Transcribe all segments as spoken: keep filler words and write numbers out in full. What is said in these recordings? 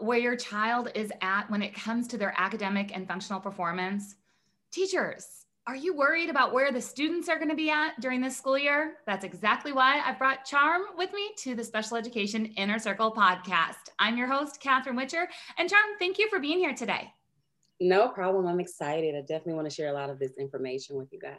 about where your child is at when it comes to their academic and functional performance? Teachers, are you worried about where the students are going to be at during this school year? That's exactly why I brought Charm with me to the Special Education Inner Circle podcast. I'm your host, Katherine Witcher, and Charm, thank you for being here today. No problem. I'm excited. I definitely want to share a lot of this information with you guys.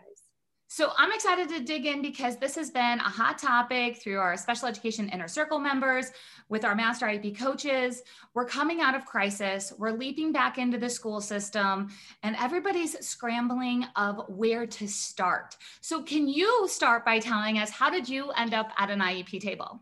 So I'm excited to dig in because this has been a hot topic through our Special Education Inner Circle members, with our Master I E P coaches. We're coming out of crisis. We're leaping back into the school system, and everybody's scrambling of where to start. So can you start by telling us, how did you end up at an I E P table?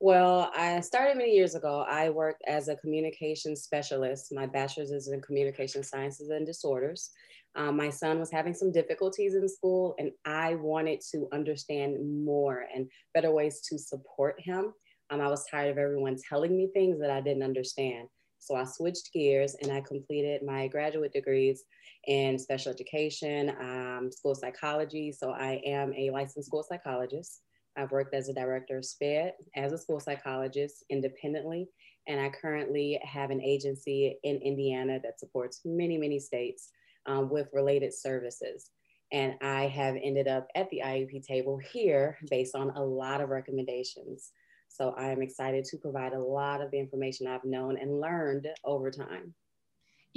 Well, I started many years ago. I worked as a communication specialist. My bachelor's is in communication sciences and disorders. Um, my son was having some difficulties in school, and I wanted to understand more and better ways to support him. Um, I was tired of everyone telling me things that I didn't understand. So I switched gears and I completed my graduate degrees in special education, um, school psychology. So I am a licensed school psychologist. I've worked as a director of SPED, as a school psychologist independently, and I currently have an agency in Indiana that supports many, many states um, with related services. And I have ended up at the I E P table here based on a lot of recommendations. So I am excited to provide a lot of the information I've known and learned over time.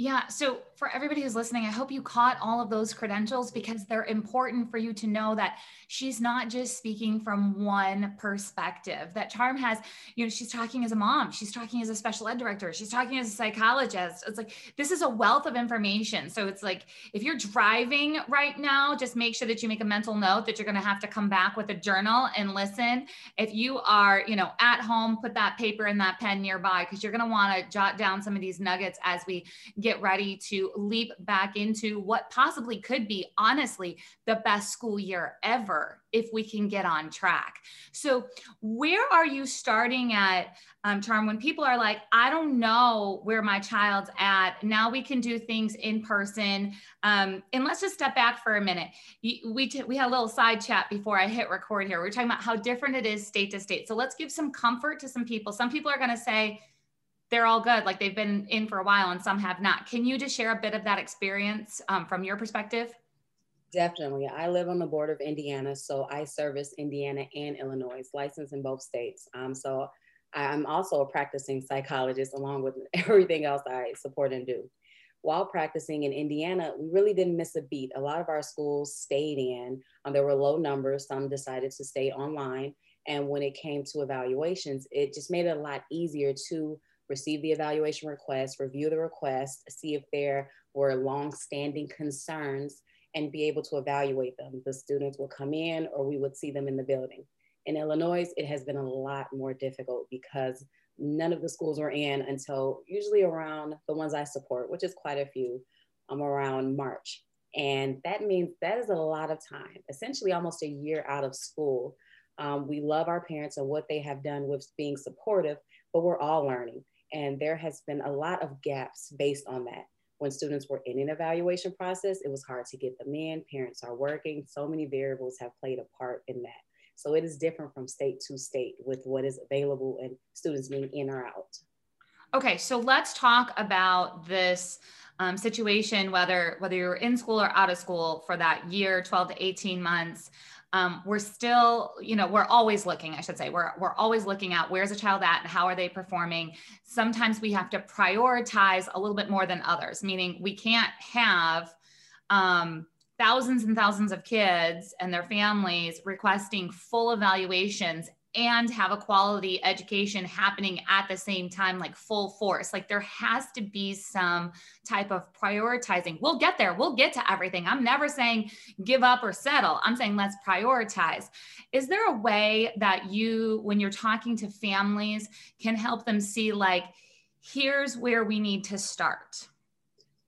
Yeah, so for everybody who's listening, I hope you caught all of those credentials, because they're important for you to know that she's not just speaking from one perspective, that Charm has, you know, she's talking as a mom, she's talking as a special ed director, she's talking as a psychologist. It's like, this is a wealth of information. So it's like, if you're driving right now, just make sure that you make a mental note that you're going to have to come back with a journal and listen. If you are, you know, at home, put that paper and that pen nearby, because you're going to want to jot down some of these nuggets as we get Get ready to leap back into what possibly could be, honestly, the best school year ever if we can get on track. So where are you starting at, um, Charm, when people are like, I don't know where my child's at, now we can do things in person. Um, and let's just step back for a minute. We, t- we had a little side chat before I hit record here. We were talking about how different it is state to state. So let's give some comfort to some people. Some people are going to say, they're all good, like they've been in for a while, and some have not. Can you just share a bit of that experience um, from your perspective? Definitely. I live on the border of Indiana, so I service Indiana and Illinois, licensed in both states. Um, so I'm also a practicing psychologist along with everything else I support and do. While practicing in Indiana, we really didn't miss a beat. A lot of our schools stayed in. Um, there were low numbers. Some decided to stay online. And when it came to evaluations, it just made it a lot easier to receive the evaluation request, review the request, see if there were long-standing concerns, and be able to evaluate them. The students will come in, or we would see them in the building. In Illinois, it has been a lot more difficult because none of the schools were in until usually around the ones I support, which is quite a few, um, around March. And that means that is a lot of time, essentially almost a year out of school. Um, we love our parents and what they have done with being supportive, but we're all learning. And there has been a lot of gaps based on that. When students were in an evaluation process, it was hard to get them in. Parents are working. So many variables have played a part in that. So it is different from state to state with what is available and students being in or out. Okay, so let's talk about this um, situation, whether, whether you're in school or out of school for that year, twelve to eighteen months. Um, we're still, you know, we're always looking, I should say, we're, we're always looking at where's a child at and how are they performing. Sometimes we have to prioritize a little bit more than others, meaning we can't have um, thousands and thousands of kids and their families requesting full evaluations and have a quality education happening at the same time, like full force. Like there has to be some type of prioritizing. We'll get there. We'll get to everything. I'm never saying give up or settle. I'm saying let's prioritize. Is there a way that you, when you're talking to families, can help them see like, here's where we need to start?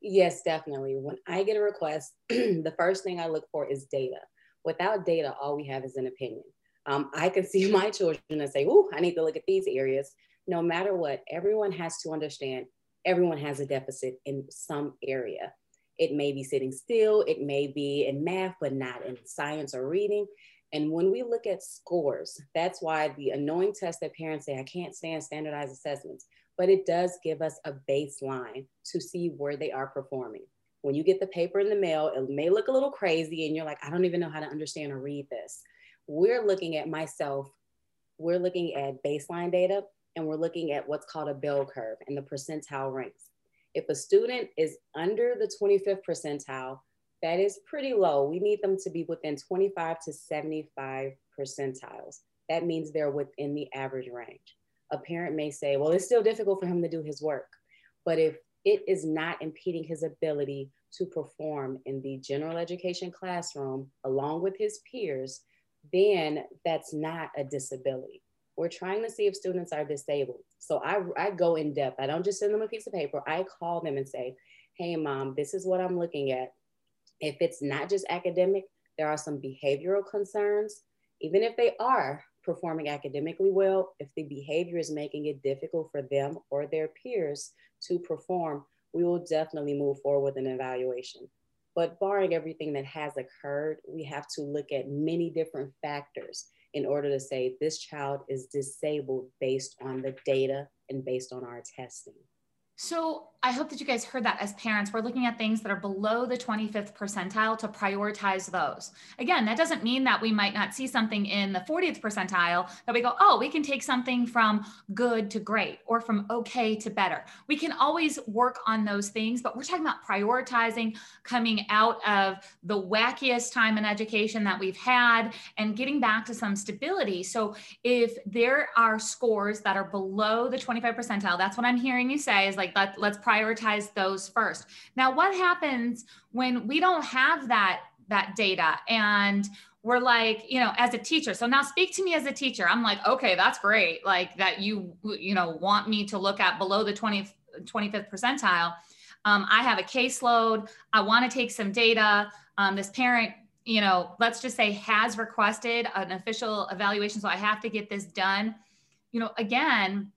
Yes, definitely. When I get a request, the first thing I look for is data. Without data, all we have is an opinion. Um, I can see my children and say, ooh, I need to look at these areas. No matter what, everyone has to understand, everyone has a deficit in some area. It may be sitting still, it may be in math, but not in science or reading. And when we look at scores, that's why the annoying test that parents say, I can't stand standardized assessments. but it does give us a baseline to see where they are performing. When you get the paper in the mail, it may look a little crazy and you're like, I don't even know how to understand or read this. We're looking at myself, we're looking at baseline data, and we're looking at what's called a bell curve and the percentile ranks. If a student is under the twenty-fifth percentile, that is pretty low. We need them to be within twenty-five to seventy-five percentiles. That means they're within the average range. A parent may say, well, it's still difficult for him to do his work, but if it is not impeding his ability to perform in the general education classroom along with his peers, then that's not a disability. We're trying to see if students are disabled. So I, I go in depth. I don't just send them a piece of paper. I call them and say, hey mom, this is what I'm looking at. If it's not just academic, there are some behavioral concerns. Even if they are performing academically well, if the behavior is making it difficult for them or their peers to perform, we will definitely move forward with an evaluation. But barring everything that has occurred, we have to look at many different factors in order to say this child is disabled based on the data and based on our testing. So I hope that you guys heard that as parents, we're looking at things that are below the twenty-fifth percentile to prioritize those. Again, that doesn't mean that we might not see something in the fortieth percentile that we go, oh, we can take something from good to great or from okay to better. We can always work on those things, but we're talking about prioritizing coming out of the wackiest time in education that we've had and getting back to some stability. So if there are scores that are below the twenty-fifth percentile, that's what I'm hearing you say is like, Let, let's prioritize those first. Now, what happens when we don't have that, that data and we're like, you know, as a teacher, so now speak to me as a teacher. I'm like, okay, that's great. Like that you, you know, want me to look at below the twentieth, twenty-fifth percentile. Um, I have a caseload. I want to take some data. Um, this parent, you know, let's just say has requested an official evaluation. So I have to get this done. You know, again,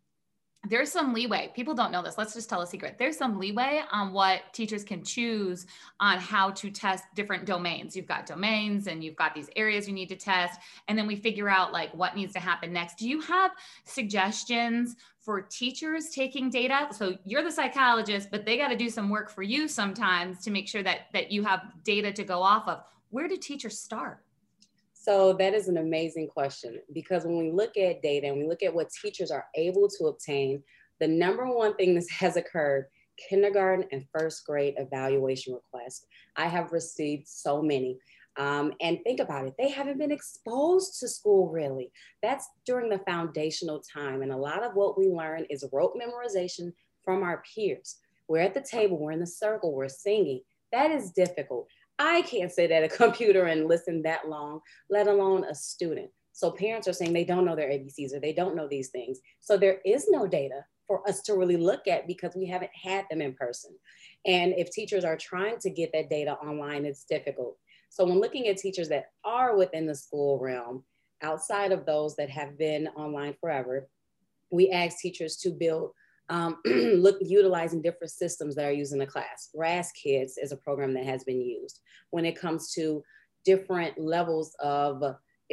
there's some leeway. People don't know this. Let's just tell a secret. There's some leeway on what teachers can choose on how to test different domains. You've got domains and you've got these areas you need to test. And then we figure out like what needs to happen next. Do you have suggestions for teachers taking data? So you're the psychologist, but they got to do some work for you sometimes to make sure that, that you have data to go off of. Where do teachers start? So that is an amazing question, because when we look at data and we look at what teachers are able to obtain, the number one thing that has occurred, kindergarten and first grade evaluation requests. I have received so many. Um, and think about it, they haven't been exposed to school really. That's during the foundational time. And a lot of what we learn is rote memorization from our peers. We're at the table, we're in the circle, we're singing. That is difficult. I can't sit at a computer and listen that long, let alone a student. So parents are saying they don't know their A B Cs or they don't know these things. So there is no data for us to really look at because we haven't had them in person. And if teachers are trying to get that data online, it's difficult. So when looking at teachers that are within the school realm, outside of those that have been online forever, we ask teachers to build Um, look, utilizing different systems that are used in the class. R A S Kids is a program that has been used when it comes to different levels of,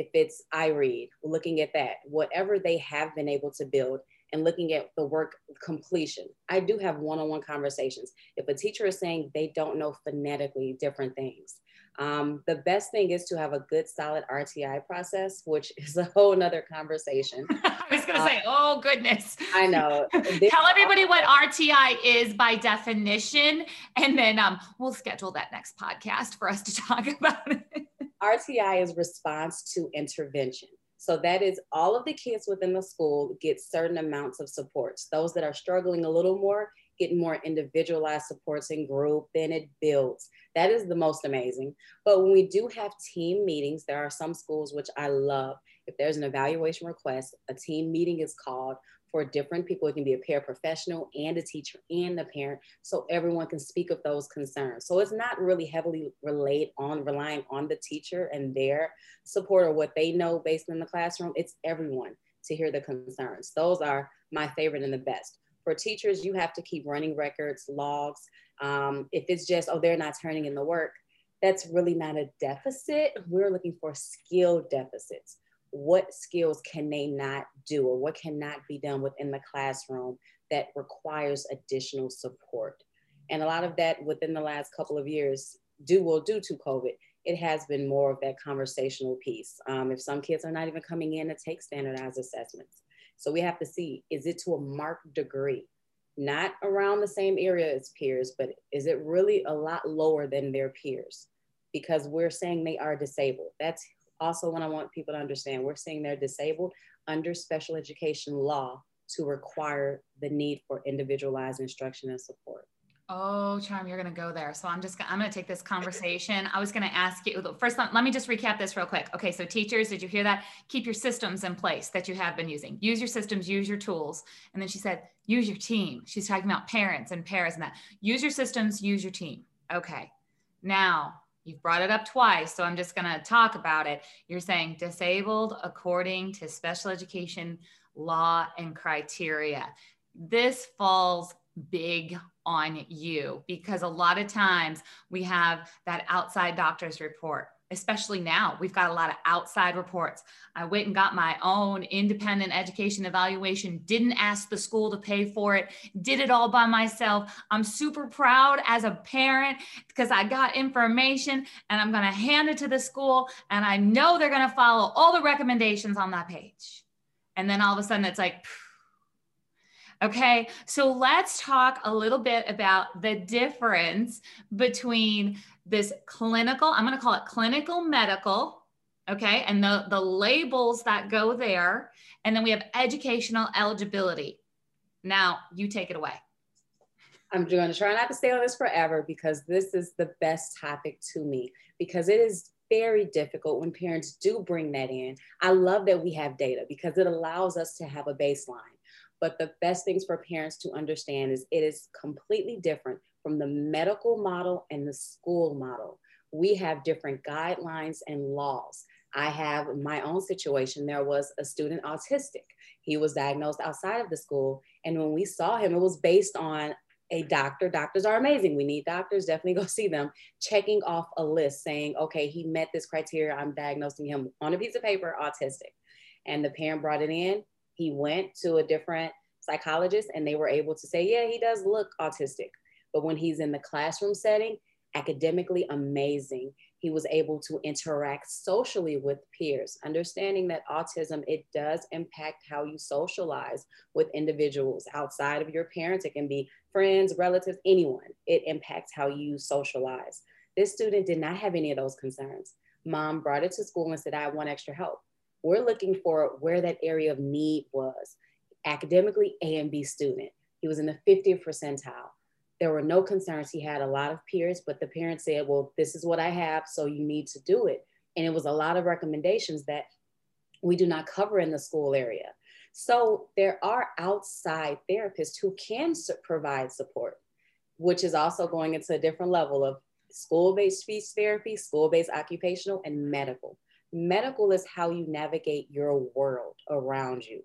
if it's iRead, looking at that, whatever they have been able to build and looking at the work completion. I do have one-on-one conversations. If a teacher is saying they don't know phonetically different things, um, the best thing is to have a good solid R T I process, which is a whole nother conversation. I was gonna uh, say, oh goodness. I know. Tell everybody what R T I is by definition, and then um, we'll schedule that next podcast for us to talk about it. R T I is response to intervention. So that is all of the kids within the school get certain amounts of supports. Those that are struggling a little more get more individualized supports in group, then it builds. That is the most amazing. But when we do have team meetings, there are some schools which I love. If there's an evaluation request, a team meeting is called for different people. It can be a paraprofessional and a teacher and a parent, so everyone can speak of those concerns. So it's not really heavily relied on, relying on the teacher and their support or what they know based in the classroom. It's everyone to hear the concerns. Those are my favorite and the best. For teachers, you have to keep running records, logs. Um, if it's just, oh, they're not turning in the work, that's really not a deficit. We're looking for skill deficits. What skills can they not do or what cannot be done within the classroom that requires additional support. And a lot of that within the last couple of years, due, well, due to COVID, it has been more of that conversational piece. Um, if some kids are not even coming in to take standardized assessments. So we have to see, is it to a marked degree? Not around the same area as peers, but is it really a lot lower than their peers? Because we're saying they are disabled. That's also what I want people to understand. We're saying they're disabled under special education law to require the need for individualized instruction and support. Oh, Charm, you're going to go there. So I'm just, I'm going to take this conversation. I was going to ask you, first, let me just recap this real quick. Okay. So teachers, did you hear that? Keep your systems in place that you have been using. Use your systems, use your tools. And then she said, use your team. She's talking about parents and pairs and that. Use your systems, use your team. Okay. Now you've brought it up twice. So I'm just going to talk about it. You're saying disabled according to special education law and criteria. This falls big on you, because a lot of times we have that outside doctor's report, especially now. We've got a lot of outside reports. I went and got my own independent education evaluation, didn't ask the school to pay for it, did it all by myself. I'm super proud as a parent because I got information and I'm going to hand it to the school, and I know they're going to follow all the recommendations on that page. And then all of a sudden it's like, okay, so let's talk a little bit about the difference between this clinical, I'm going to call it clinical medical, okay, and the, the labels that go there, and then we have educational eligibility. Now, you take it away. I'm going to try not to stay on this forever because this is the best topic to me, because it is very difficult when parents do bring that in. I love that we have data because it allows us to have a baseline. But the best things for parents to understand is it is completely different from the medical model and the school model. We have different guidelines and laws. I have my own situation. There was a student autistic. He was diagnosed outside of the school. And when we saw him, it was based on a doctor. Doctors are amazing. We need doctors, definitely go see them. Checking off a list saying, okay, he met this criteria. I'm diagnosing him on a piece of paper, autistic. And the parent brought it in. He went to a different psychologist and they were able to say, yeah, he does look autistic. But when he's in the classroom setting, academically amazing. He was able to interact socially with peers, understanding that autism, it does impact how you socialize with individuals outside of your parents. It can be friends, relatives, anyone. It impacts how you socialize. This student did not have any of those concerns. Mom brought it to school and said, I want extra help. We're looking for where that area of need was. Academically, A and B student. He was in the fiftieth percentile. There were no concerns. He had a lot of peers, but the parents said, well, this is what I have, so you need to do it. And it was a lot of recommendations that we do not cover in the school area. So there are outside therapists who can provide support, which is also going into a different level of school-based speech therapy, school-based occupational, and medical. Medical is how you navigate your world around you.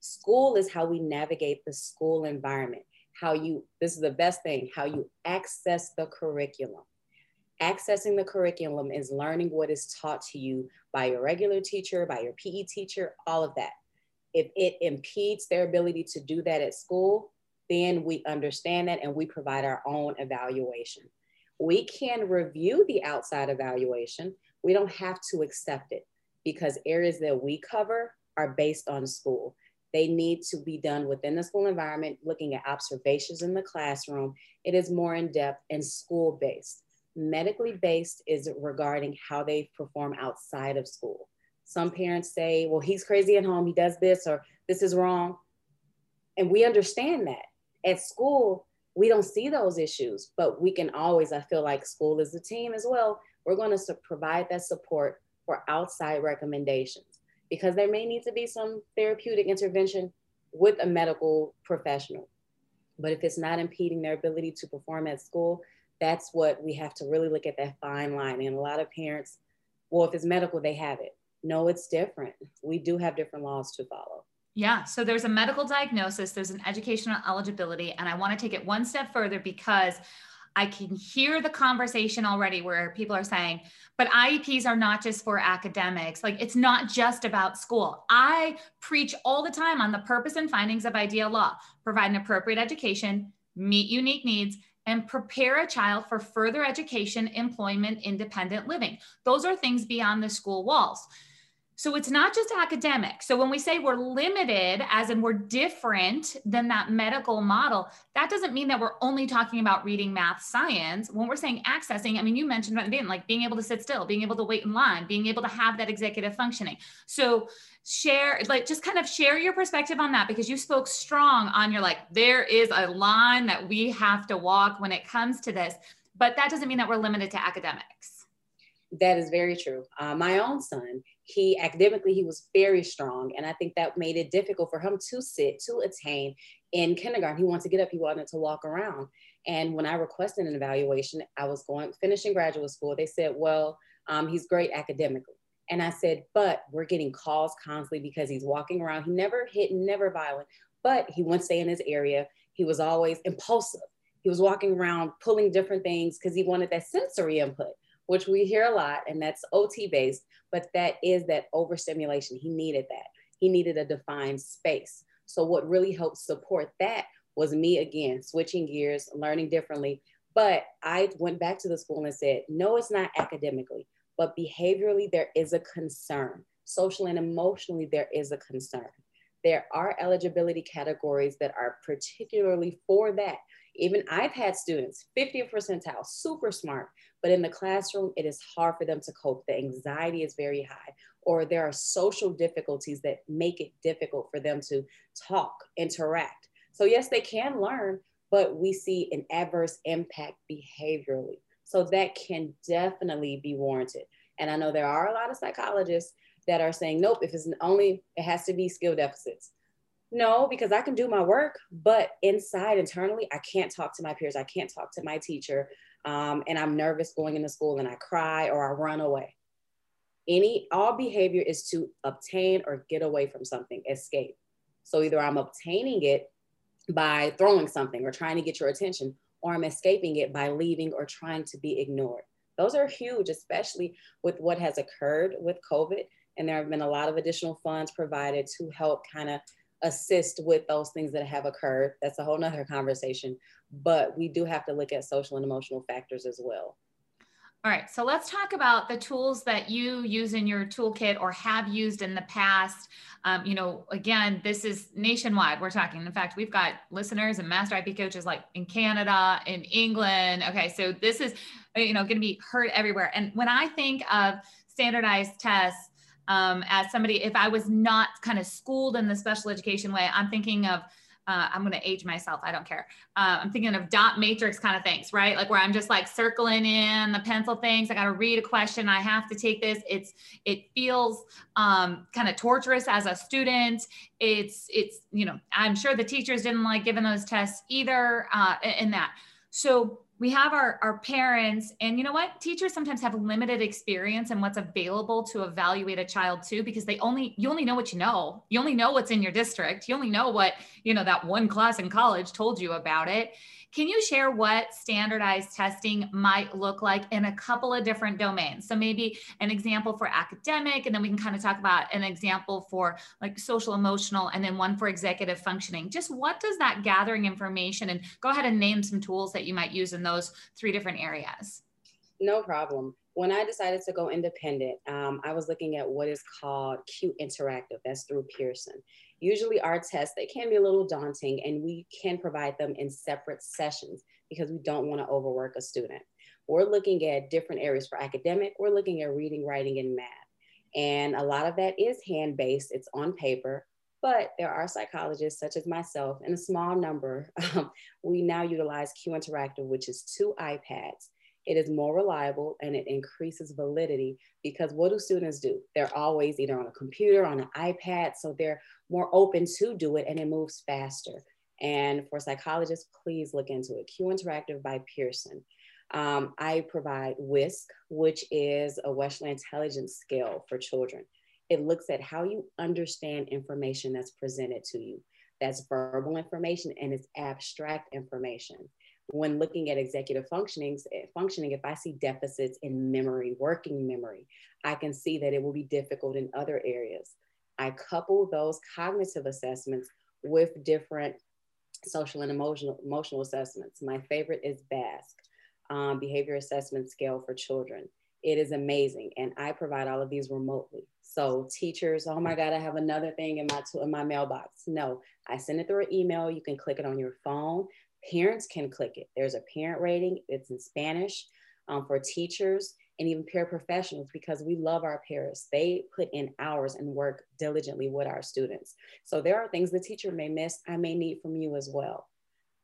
School is how we navigate the school environment, how you, this is the best thing, how you access the curriculum. Accessing the curriculum is learning what is taught to you by your regular teacher, by your P E teacher, all of that. If it impedes their ability to do that at school, then we understand that and we provide our own evaluation. We can review the outside evaluation. We don't have to accept it because areas that we cover are based on school. They need to be done within the school environment, looking at observations in the classroom. It is more in depth and school-based. Medically based is regarding how they perform outside of school. Some parents say, well, he's crazy at home, he does this, or this is wrong. And we understand that. At school, we don't see those issues, but we can always, I feel like school is a team as well. We're going to provide that support for outside recommendations because there may need to be some therapeutic intervention with a medical professional. But if it's not impeding their ability to perform at school, that's what we have to really look at, that fine line. And a lot of parents, well, if it's medical, they have it. No, it's different. We do have different laws to follow. Yeah. So there's a medical diagnosis, there's an educational eligibility, and I want to take it one step further because I can hear the conversation already where people are saying, but I E Ps are not just for academics. Like, it's not just about school. I preach all the time on the purpose and findings of IDEA law: provide an appropriate education, meet unique needs, and prepare a child for further education, employment, independent living. Those are things beyond the school walls. So it's not just academic. So when we say we're limited, as in we're different than that medical model, that doesn't mean that we're only talking about reading, math, science. When we're saying accessing, I mean, you mentioned what I mean, like being able to sit still, being able to wait in line, being able to have that executive functioning. So share, like, just kind of share your perspective on that, because you spoke strong on your, like, there is a line that we have to walk when it comes to this, but that doesn't mean that we're limited to academics. That is very true. Uh, my own son, he academically, he was very strong. And I think that made it difficult for him to sit, to attain. In kindergarten, he wanted to get up, he wanted to walk around. And when I requested an evaluation, I was going, finishing graduate school, they said, well, um, he's great academically. And I said, but we're getting calls constantly because he's walking around. He never hit, never violent, but he wouldn't stay in his area. He was always impulsive. He was walking around, pulling different things because he wanted that sensory input, which we hear a lot, and that's O T based, but that is that overstimulation. He needed that. He needed a defined space. So what really helped support that was me, again, switching gears, learning differently. But I went back to the school and said, no, it's not academically, but behaviorally, there is a concern. Socially and emotionally, there is a concern. There are eligibility categories that are particularly for that. Even I've had students, fiftieth percentile, super smart, but in the classroom, it is hard for them to cope. The anxiety is very high, or there are social difficulties that make it difficult for them to talk, interact. So yes, they can learn, but we see an adverse impact behaviorally. So that can definitely be warranted. And I know there are a lot of psychologists that are saying, nope, if it's only, it has to be skill deficits. No, because I can do my work, but inside, internally, I can't talk to my peers. I can't talk to my teacher. Um, and I'm nervous going into school and I cry or I run away. Any, all behavior is to obtain or get away from something, escape. So either I'm obtaining it by throwing something or trying to get your attention, or I'm escaping it by leaving or trying to be ignored. Those are huge, especially with what has occurred with COVID. And there have been a lot of additional funds provided to help kind of assist with those things that have occurred. That's a whole nother conversation, but we do have to look at social and emotional factors as well. All right, so let's talk about the tools that you use in your toolkit or have used in the past. Um, you know, again, this is nationwide we're talking. In fact, we've got listeners and master I P coaches like in Canada, in England. Okay, so this is, you know, gonna be heard everywhere. And when I think of standardized tests, Um, as somebody, if I was not kind of schooled in the special education way, I'm thinking of, uh, I'm going to age myself. I don't care. Uh, I'm thinking of dot matrix kind of things, right? Like where I'm just like circling in the pencil things. I got to read a question. I have to take this. It's, it feels, um, kind of torturous as a student. It's, it's, you know, I'm sure the teachers didn't like giving those tests either, uh, in that. So we have our, our parents, and you know what? Teachers sometimes have limited experience in what's available to evaluate a child too, because they only, you only know what you know. You only know what's in your district. You only know what, you know, that one class in college told you about it. Can you share what standardized testing might look like in a couple of different domains? So maybe an example for academic, and then we can kind of talk about an example for like social emotional, and then one for executive functioning. Just what does that gathering information, and go ahead and name some tools that you might use in those three different areas. No problem. When I decided to go independent, um, I was looking at what is called Q Interactive. That's through Pearson. Usually our tests, they can be a little daunting, and we can provide them in separate sessions because we don't want to overwork a student. We're looking at different areas for academic. We're looking at reading, writing, and math. And a lot of that is hand-based, it's on paper, but there are psychologists such as myself and a small number. Um, we now utilize Q Interactive, which is two iPads. It is more reliable and it increases validity, because what do students do? They're always either on a computer, on an iPad, so they're more open to do it and it moves faster. And for psychologists, please look into it. Q Interactive by Pearson. Um, I provide WISC, which is a Westland Intelligence Scale for children. It looks at how you understand information that's presented to you. That's verbal information and it's abstract information. when looking at executive functionings, functioning, if I see deficits in memory, working memory, I can see that it will be difficult in other areas. I couple those cognitive assessments with different social and emotional, emotional assessments. My favorite is B A S C, um, Behavior Assessment Scale for Children. It is amazing, and I provide all of these remotely. So teachers, oh my God, I have another thing in my, in my mailbox. No, I send it through an email. You can click it on your phone. Parents can click it. There's a parent rating. It's in Spanish um, for teachers and even peer professionals, because we love our peers. They put in hours and work diligently with our students. So there are things the teacher may miss, I may need from you as well.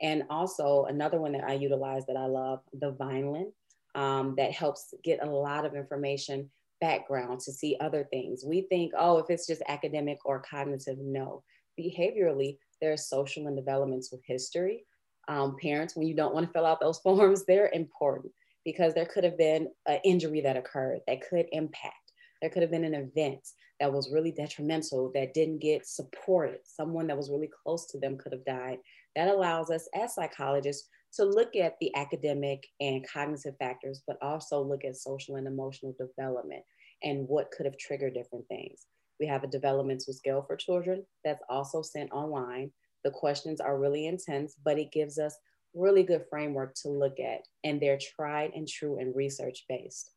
And also another one that I utilize that I love, the Vineland, um, that helps get a lot of information background to see other things. We think, oh, if it's just academic or cognitive, no. Behaviorally, there's social and developmental history. Um, parents, when you don't want to fill out those forms, they're important because there could have been an injury that occurred that could impact. There could have been an event that was really detrimental that didn't get supported. Someone that was really close to them could have died. That allows us as psychologists to look at the academic and cognitive factors, but also look at social and emotional development and what could have triggered different things. We have a developmental scale for children that's also sent online. The questions are really intense, but it gives us really good framework to look at, and they're tried and true and research-based.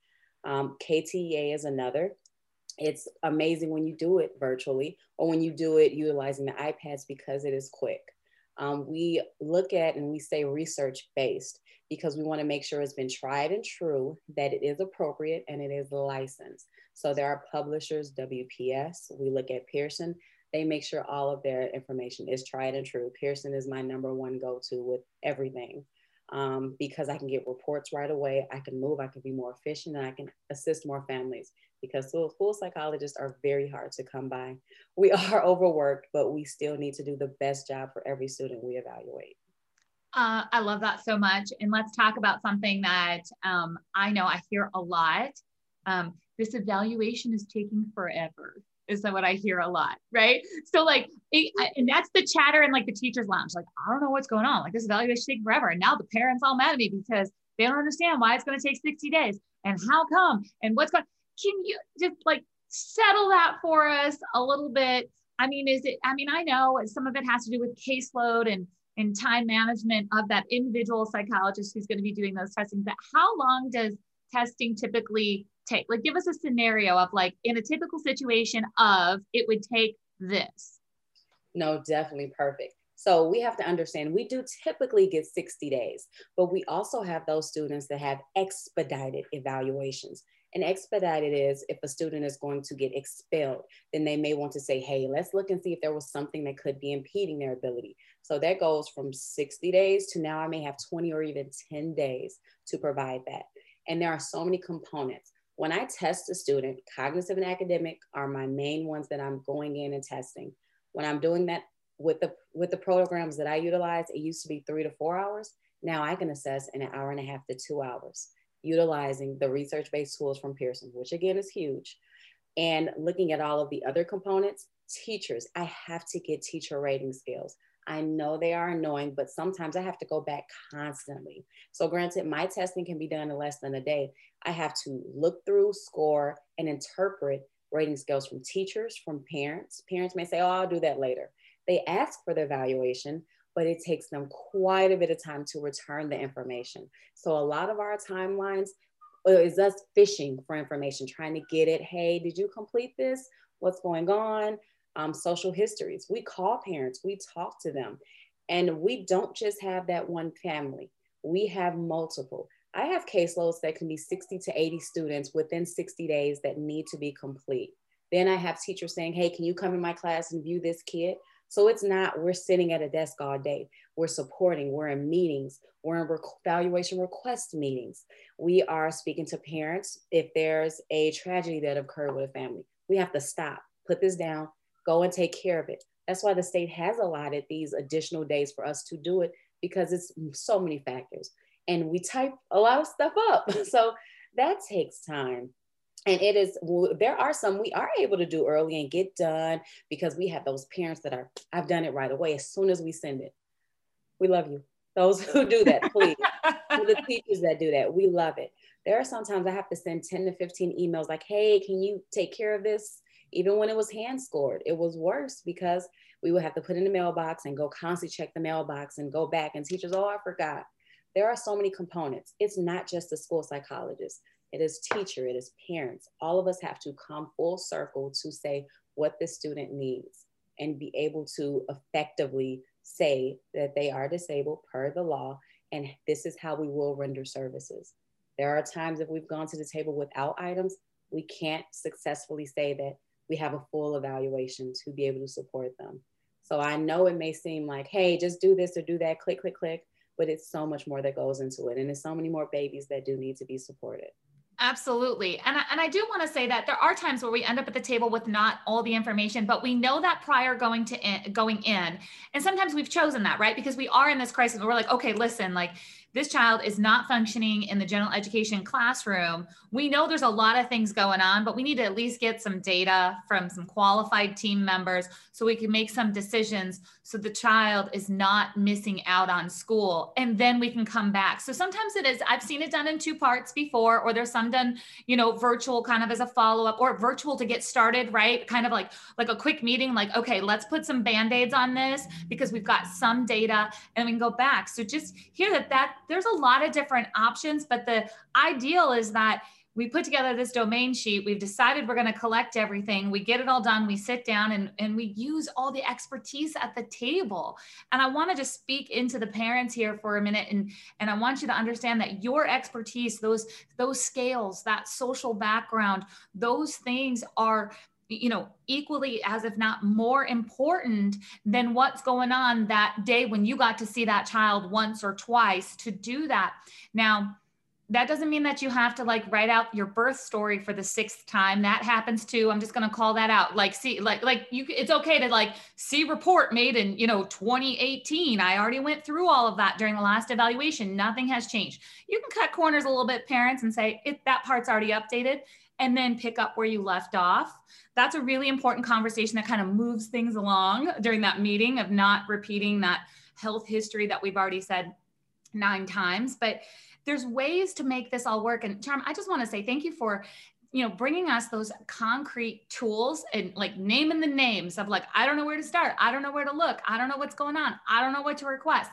Um, K T E A is another. It's amazing when you do it virtually or when you do it utilizing the iPads because it is quick. Um, we look at and we say research-based because we want to make sure it's been tried and true, that it is appropriate and it is licensed. So there are publishers, W P S, we look at Pearson. They make sure all of their information is tried and true. Pearson is my number one go-to with everything um, because I can get reports right away. I can move, I can be more efficient, and I can assist more families because school psychologists are very hard to come by. We are overworked, but we still need to do the best job for every student we evaluate. Uh, I love that so much. And let's talk about something that um, I know I hear a lot. Um, this evaluation is taking forever. Is that what I hear a lot, right? So like, it, and that's the chatter in like the teacher's lounge. Like, I don't know what's going on. Like this evaluation taking forever. And now the parents all mad at me because they don't understand why it's going to take sixty days and how come and what's going on. Can you just like settle that for us a little bit? I mean, is it, I mean, I know some of it has to do with caseload and, and time management of that individual psychologist who's going to be doing those testings, but how long does testing typically take? Like give us a scenario of like in a typical situation of it would take this. No, definitely perfect. So we have to understand we do typically get sixty days, but we also have those students that have expedited evaluations. And expedited is if a student is going to get expelled, then they may want to say, hey, let's look and see if there was something that could be impeding their ability. So that goes from sixty days to now I may have twenty or even ten days to provide that. And there are so many components. When I test a student, cognitive and academic are my main ones that I'm going in and testing. When I'm doing that with the, with the programs that I utilize, it used to be three to four hours. Now I can assess in an hour and a half to two hours, utilizing the research-based tools from Pearson, which again is huge. And looking at all of the other components, teachers, I have to get teacher rating scales. I know they are annoying, but sometimes I have to go back constantly. So granted, my testing can be done in less than a day. I have to look through, score, and interpret rating scales from teachers, from parents. Parents may say, oh, I'll do that later. They ask for the evaluation, but it takes them quite a bit of time to return the information. So a lot of our timelines is us fishing for information, trying to get it. Hey, did you complete this? What's going on? Um, social histories. We call parents, we talk to them, and we don't just have that one family. We have multiple. I have caseloads that can be sixty to eighty students within sixty days that need to be complete. Then I have teachers saying, hey, can you come in my class and view this kid? So it's not, we're sitting at a desk all day. We're supporting, we're in meetings, we're in rec- evaluation request meetings. We are speaking to parents. If there's a tragedy that occurred with a family, we have to stop, put this down, go and take care of it. That's why the state has allotted these additional days for us to do it because it's so many factors. And we type a lot of stuff up. So that takes time. And it is, there are some we are able to do early and get done because we have those parents that are, I've done it right away as soon as we send it. We love you. Those who do that, please. For the teachers that do that, we love it. There are sometimes I have to send ten to fifteen emails like, hey, can you take care of this? Even when it was hand scored, it was worse because we would have to put in the mailbox and go constantly check the mailbox and go back and teachers, oh, I forgot. There are so many components. It's not just the school psychologist. It is teacher, it is parents. All of us have to come full circle to say what the student needs and be able to effectively say that they are disabled per the law, and this is how we will render services. There are times if we've gone to the table without items, we can't successfully say that we have a full evaluation to be able to support them. So I know it may seem like, hey, just do this or do that, click, click, click, but it's so much more that goes into it. And there's so many more babies that do need to be supported. Absolutely. And I, and I do want to say that there are times where we end up at the table with not all the information, but we know that prior going to in, going in. And sometimes we've chosen that, right? Because we are in this crisis where we're like, okay, listen, like this child is not functioning in the general education classroom. We know there's a lot of things going on, but we need to at least get some data from some qualified team members so we can make some decisions so the child is not missing out on school, and then we can come back. So sometimes it is, I've seen it done in two parts before, or there's some done, you know, virtual kind of as a follow-up or virtual to get started, right? Kind of like, like a quick meeting, like, okay, let's put some Band-Aids on this because we've got some data and we can go back. So just hear that that, there's a lot of different options, but the ideal is that we put together this domain sheet. We've decided we're going to collect everything. We get it all done. We sit down and, and we use all the expertise at the table. And I want to just speak into the parents here for a minute. And, and I want you to understand that your expertise, those, those scales, that social background, those things are, you know, equally as if not more important than what's going on that day when you got to see that child once or twice to do that. Now, that doesn't mean that you have to like write out your birth story for the sixth time. That happens too. I'm just going to call that out. Like, see, like, like you, it's okay to like see report made in, you know, twenty eighteen. I already went through all of that during the last evaluation. Nothing has changed. You can cut corners a little bit, parents, and say if that part's already updated, and then pick up where you left off. That's a really important conversation that kind of moves things along during that meeting of not repeating that health history that we've already said nine times. But there's ways to make this all work. And Charm, I just want to say thank you for, you know, bringing us those concrete tools and like naming the names of like, I don't know where to start. I don't know where to look. I don't know what's going on. I don't know what to request.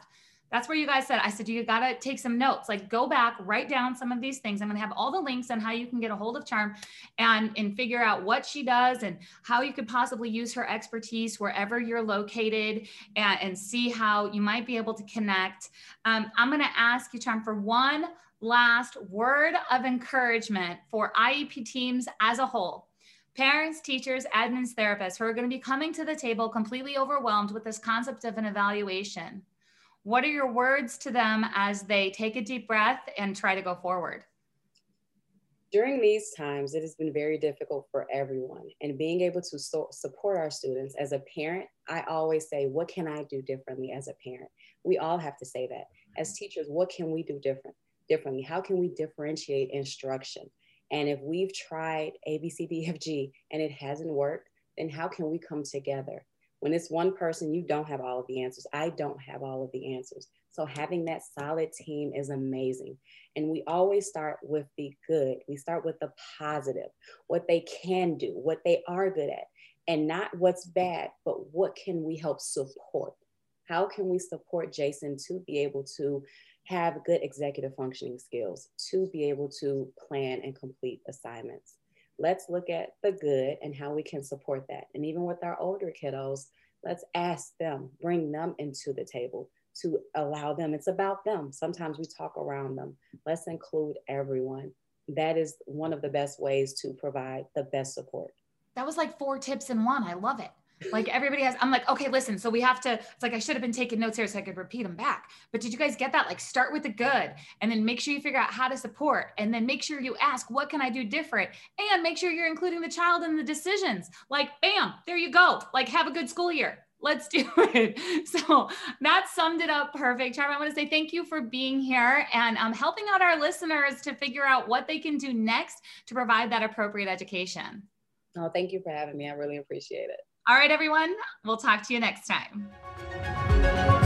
That's where you guys said, I said, you gotta take some notes, like go back, write down some of these things. I'm gonna have all the links on how you can get a hold of Charm and, and figure out what she does and how you could possibly use her expertise wherever you're located and, and see how you might be able to connect. Um, I'm gonna ask you, Charm, for one last word of encouragement for I E P teams as a whole. Parents, teachers, admins, therapists who are gonna be coming to the table completely overwhelmed with this concept of an evaluation. What are your words to them as they take a deep breath and try to go forward? During these times, it has been very difficult for everyone, and being able to so support our students as a parent, I always say, what can I do differently as a parent? We all have to say that. As teachers, what can we do different, differently? How can we differentiate instruction? And if we've tried A, B, C, D, F, G, and it hasn't worked, then how can we come together? When it's one person, you don't have all of the answers. I don't have all of the answers. So having that solid team is amazing. And we always start with the good. We start with the positive, what they can do, what they are good at, and not what's bad, but what can we help support? How can we support Jason to be able to have good executive functioning skills, to be able to plan and complete assignments? Let's look at the good and how we can support that. And even with our older kiddos, let's ask them, bring them into the table to allow them. It's about them. Sometimes we talk around them. Let's include everyone. That is one of the best ways to provide the best support. That was like four tips in one. I love it. Like everybody has, I'm like, okay, listen, so we have to, it's like, I should have been taking notes here so I could repeat them back. But did you guys get that? Like start with the good and then make sure you figure out how to support and then make sure you ask, what can I do different? And make sure you're including the child in the decisions. Like, bam, there you go. Like have a good school year. Let's do it. So that summed it up perfect. Charm, I want to say thank you for being here and um, helping out our listeners to figure out what they can do next to provide that appropriate education. Oh, thank you for having me. I really appreciate it. All right, everyone, we'll talk to you next time.